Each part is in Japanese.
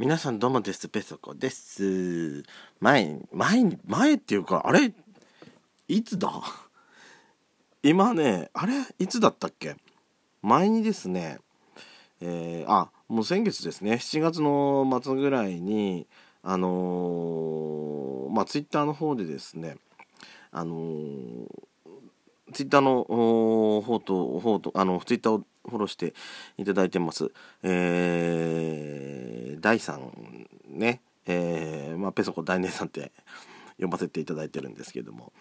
皆さんどうもです。ペソコです。前っていうか、あれいつだ今ね、あれいつだったっけ前にですね、もう先月ですね、7月の末ぐらいに、ツイッターの方でですね、ツイッターの方とツイッターをフォローしていただいてます、大さんね、ペソコ大姉さんって呼ばせていただいてるんですけども、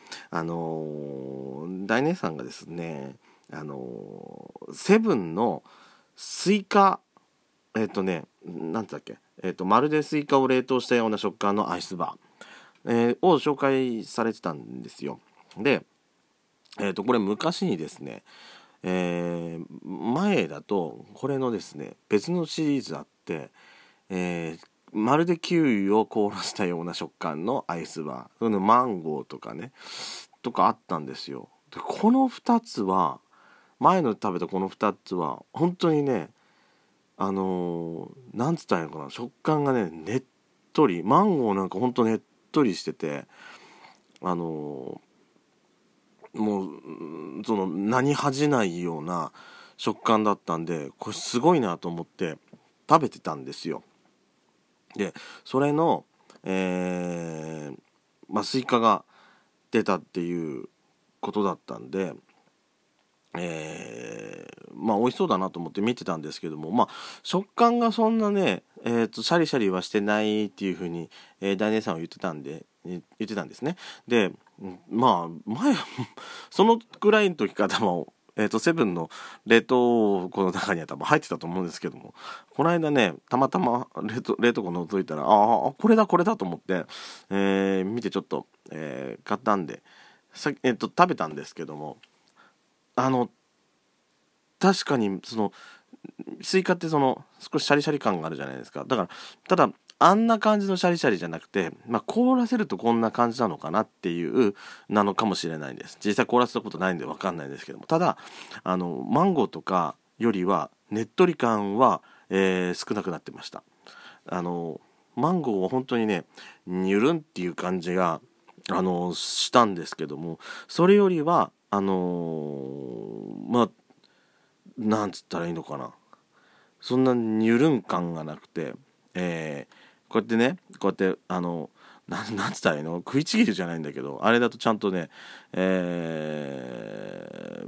大姉さんがですね、セブンのスイカまるでスイカを冷凍したような食感のアイスバー、を紹介されてたんですよ。で、これ昔にですね、前だとこれのですね別のシリーズあって、まるでキウイを凍らせたような食感のアイスバー、そのマンゴーとかねとかあったんですよ。でこの2つは前の食べたこの2つは本当にねなんつったらいいのかな、食感がねねっとり、マンゴーなんか本当ねっとりしててもうその名に恥じないような食感だったんで、これすごいなと思って食べてたんですよ。でそれの、スイカが出たっていうことだったんで、美味しそうだなと思って見てたんですけども、食感がそんなね、シャリシャリはしてないっていうふうに、大姉さんは言ってたんですね。で前そのくらいの時からセブンの冷凍庫の中には多分入ってたと思うんですけども、この間ねたまたま冷凍庫覗いたらこれだと思って、見てちょっと、買ったんで食べたんですけども、確かにそのスイカってその少しシャリシャリ感があるじゃないですか。だからただあんな感じのシャリシャリじゃなくて、凍らせるとこんな感じなのかなっていうなのかもしれないです。実際凍らせたことないんで分かんないですけども、ただマンゴーとかよりはねっとり感は、少なくなってました。マンゴーは本当にねにゅるんっていう感じがしたんですけども、それよりはなんつったらいいのかな、そんなにゅるん感がなくて、こうやってなんつったらいいの、食いちぎるじゃないんだけど、あれだとちゃんとね、繊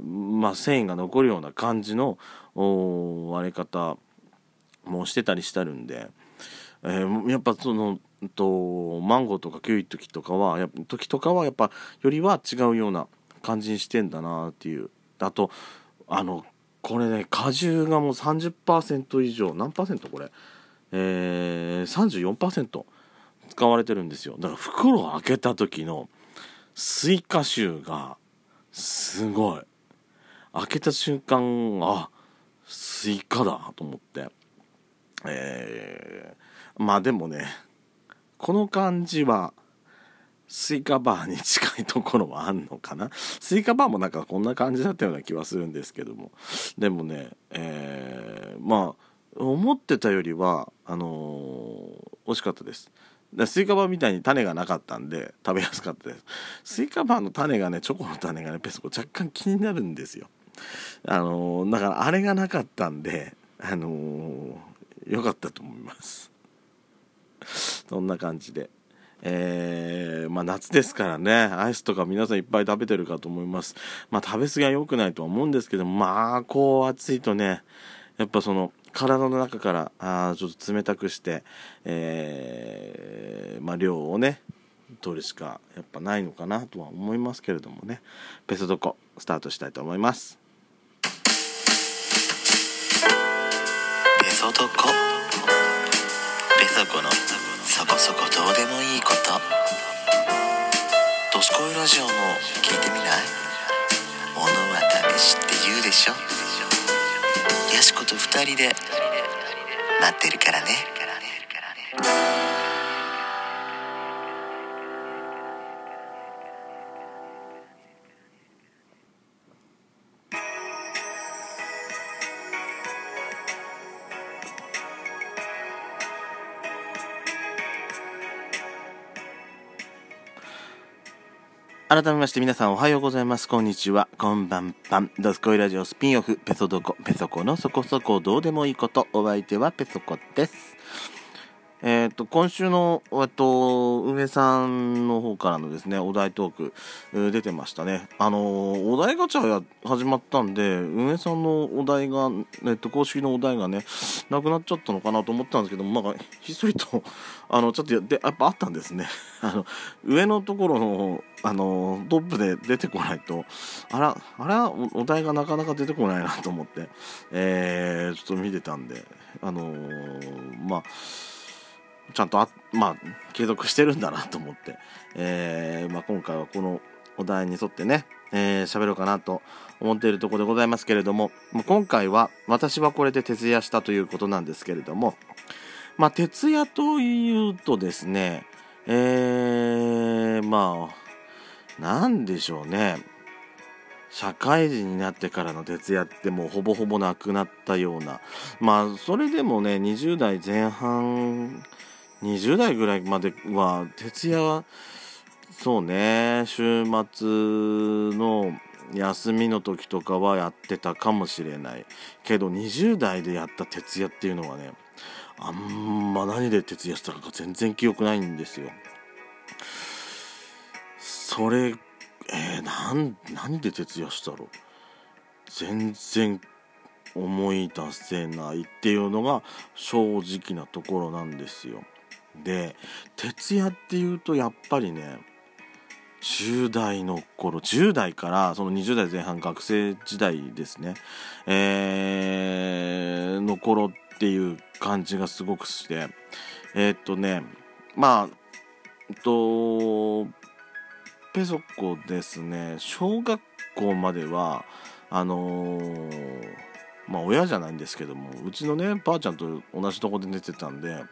維が残るような感じの割れ方もしてたりしてるんで、やっぱそのマンゴーとかキウイ時とかはやっぱよりは違うような感じにしてんだなっていう。あとこれね果汁がもう 30% 以上、何%これ34% 使われてるんですよ。だから袋を開けた時のスイカ臭がすごい。開けた瞬間スイカだと思って、でもねこの感じはスイカバーに近いところはあんのかな。スイカバーもなんかこんな感じだったような気はするんですけども、でもね、思ってたよりは惜しかったです。スイカバーみたいに種がなかったんで食べやすかったです。スイカバーの種がね、チョコの種がねペソコ若干気になるんですよ。だからあれがなかったんでよかったと思います。そんな感じで夏ですからね、アイスとか皆さんいっぱい食べてるかと思います。食べ過ぎは良くないとは思うんですけど、こう暑いとねやっぱその体の中からちょっと冷たくして、量をね取るしかやっぱないのかなとは思いますけれどもね。ペソドコスタートしたいと思います。ペソドコ、ペソコのそこそこどうでもいいこと、ドスコイラジオも聞いてみない？物は試しって言うでしょ。ヤシコと2人で待ってるからね。改めまして皆さんおはようございます。こんにちは。こんばんぱん。ドスコイラジオスピンオフペソドコ。ペソコのそこそこどうでもいいこと。お相手はペソコです。今週の梅さんの方からのですねお題トーク、出てましたね。お題ガチャが始まったんで梅さんのお題が、公式のお題がねなくなっちゃったのかなと思ったんですけども、なんかひっそりとちょっとやっぱあったんですね。上のところのトップで出てこないとあら お題がなかなか出てこないなと思って、ちょっと見てたんでちゃんと継続してるんだなと思って、今回はこのお題に沿ってね喋ろうかなと思っているところでございますけれども、今回は私はこれで徹夜したということなんですけれども、徹夜というとですねなんでしょうね、社会人になってからの徹夜ってもうほぼほぼなくなったような、それでもね20代前半20代ぐらいまでは徹夜はそうね週末の休みの時とかはやってたかもしれないけど、20代でやった徹夜っていうのはねあんま何で徹夜したか全然記憶ないんですよ。それなんで徹夜したろう全然思い出せないっていうのが正直なところなんですよ。で徹夜っていうとやっぱりね10代からその20代前半学生時代ですね、の頃っていう感じがすごくしてペソコですね小学校までは親じゃないんですけどもうちのねばあちゃんと同じとこで寝てたんで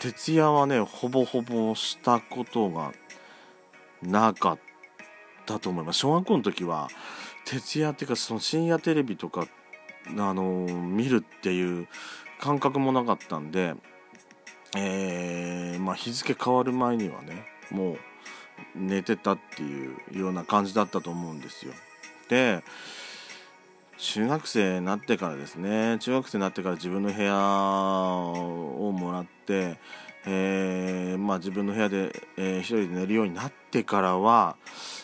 徹夜はねほぼほぼしたことがなかったと思います。小学校の時は徹夜っていうかその深夜テレビとか見るっていう感覚もなかったんで、日付変わる前にはねもう寝てたっていうような感じだったと思うんですよ。で中学生になってからですね自分の部屋をもらって、自分の部屋で、一人で寝るようになってからは、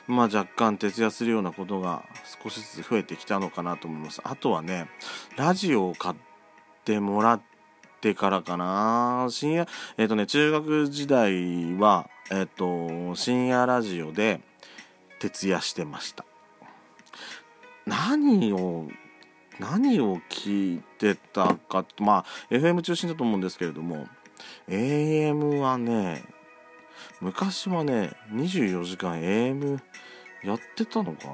若干徹夜するようなことが少しずつ増えてきたのかなと思います。あとはねラジオを買ってもらってからかな、深夜中学時代は深夜ラジオで徹夜してました。何を聞いてたか、FM 中心だと思うんですけれども AM はね昔はね24時間 AM やってたのかな、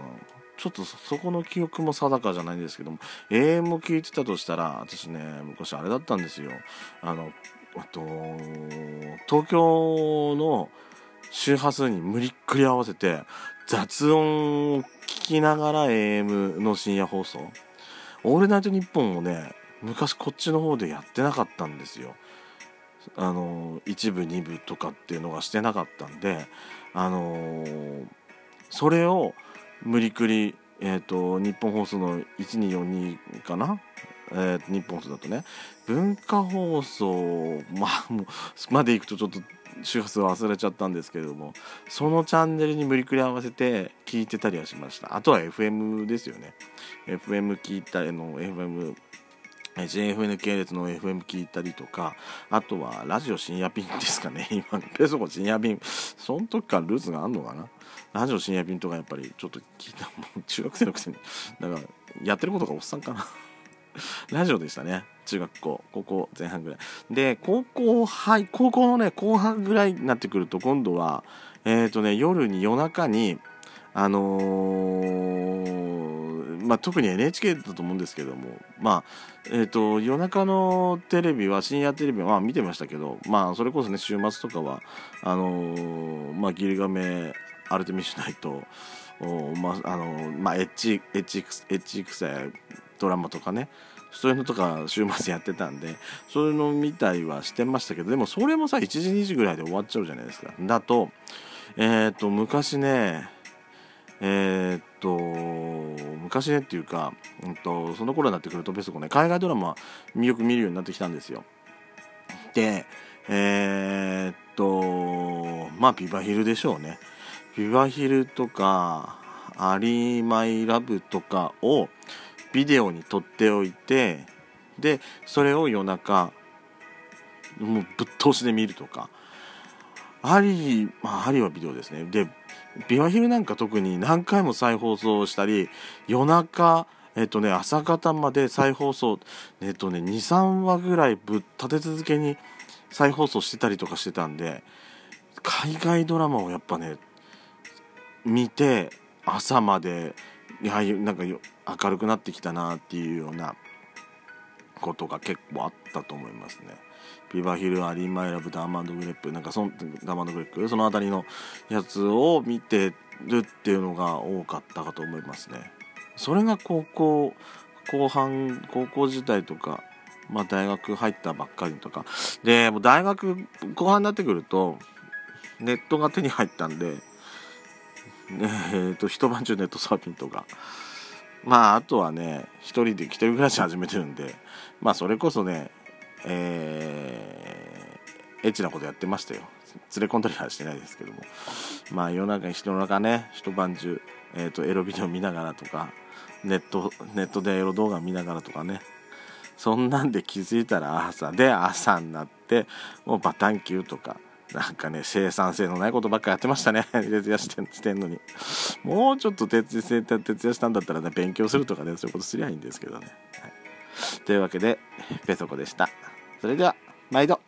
ちょっとそこの記憶も定かじゃないんですけども AM を聞いてたとしたら私ね昔あれだったんですよ東京の周波数に無理っくり合わせて雑音を聞きながら AM の深夜放送オールナイトニッポンをね昔こっちの方でやってなかったんですよ。一部二部とかっていうのがしてなかったんでそれを無理くり日本放送の1242かな日本放送だとね文化放送、もうまで行くとちょっと周波数忘れちゃったんですけれどもそのチャンネルに無理くり合わせて聞いてたりはしました。あとは FM ですよね。 FM 聞いたりJFN 系列の FM 聞いたりとか、あとはラジオ深夜便ですかね今ペソコ深夜便その時からルーツがあんのかな。ラジオ深夜便とかやっぱりちょっと聞いたもん中学生のくせにだからやってることがおっさんかなラジオでしたね中学校高校前半ぐらいで高校のね後半ぐらいになってくると今度は夜中に特に NHK だと思うんですけども夜中のテレビは深夜テレビは見てましたけどそれこそね週末とかはギリガメアルテミシュナイトエッチ臭いドラマとかねそういうのとか週末やってたんでそういうの見たりはしてましたけど、でもそれも1時2時ぐらいで終わっちゃうじゃないですか。だと昔ね昔ねっていうか、その頃になってくるとベスコね、海外ドラマよく見るようになってきたんですよ。で、まあビバヒルでしょうね。ビバヒルとかアリーマイラブとかをビデオに撮っておいて、でそれを夜中もうぶっ通しで見るとか、アリはビデオですね。でビバヒルなんか特に何回も再放送したり、夜中朝方まで再放送2,3 話ぐらいぶっ立て続けに再放送してたりとかしてたんで、海外ドラマをやっぱね見て朝までなんか明るくなってきたなっていうようなことが結構あったと思いますね。ビバヒル、アリーマイラブ、ダーマンドグレップ、なんかダーマンドグレップそのあたりのやつを見てるっていうのが多かったかと思いますね。それが高校時代とか、まあ、大学入ったばっかりとかで、もう大学後半になってくるとネットが手に入ったんで、一晩中ネットサーフィンとか、まああとはね一人暮らし始めてるんで、まあそれこそねエッチなことやってましたよ。連れ込んだりはしてないですけども、まあ夜中ね一晩中、エロビデオ見ながらとか、ネットでエロ動画見ながらとかね、そんなんで気づいたら朝になってもうバタンキューとか、なんかね生産性のないことばっかやってましたね。徹夜してんのに、もうちょっと徹夜したんだったらね勉強するとかね、そういうことすりゃいいんですけどね、はい、というわけでペソコでした。それでは毎度。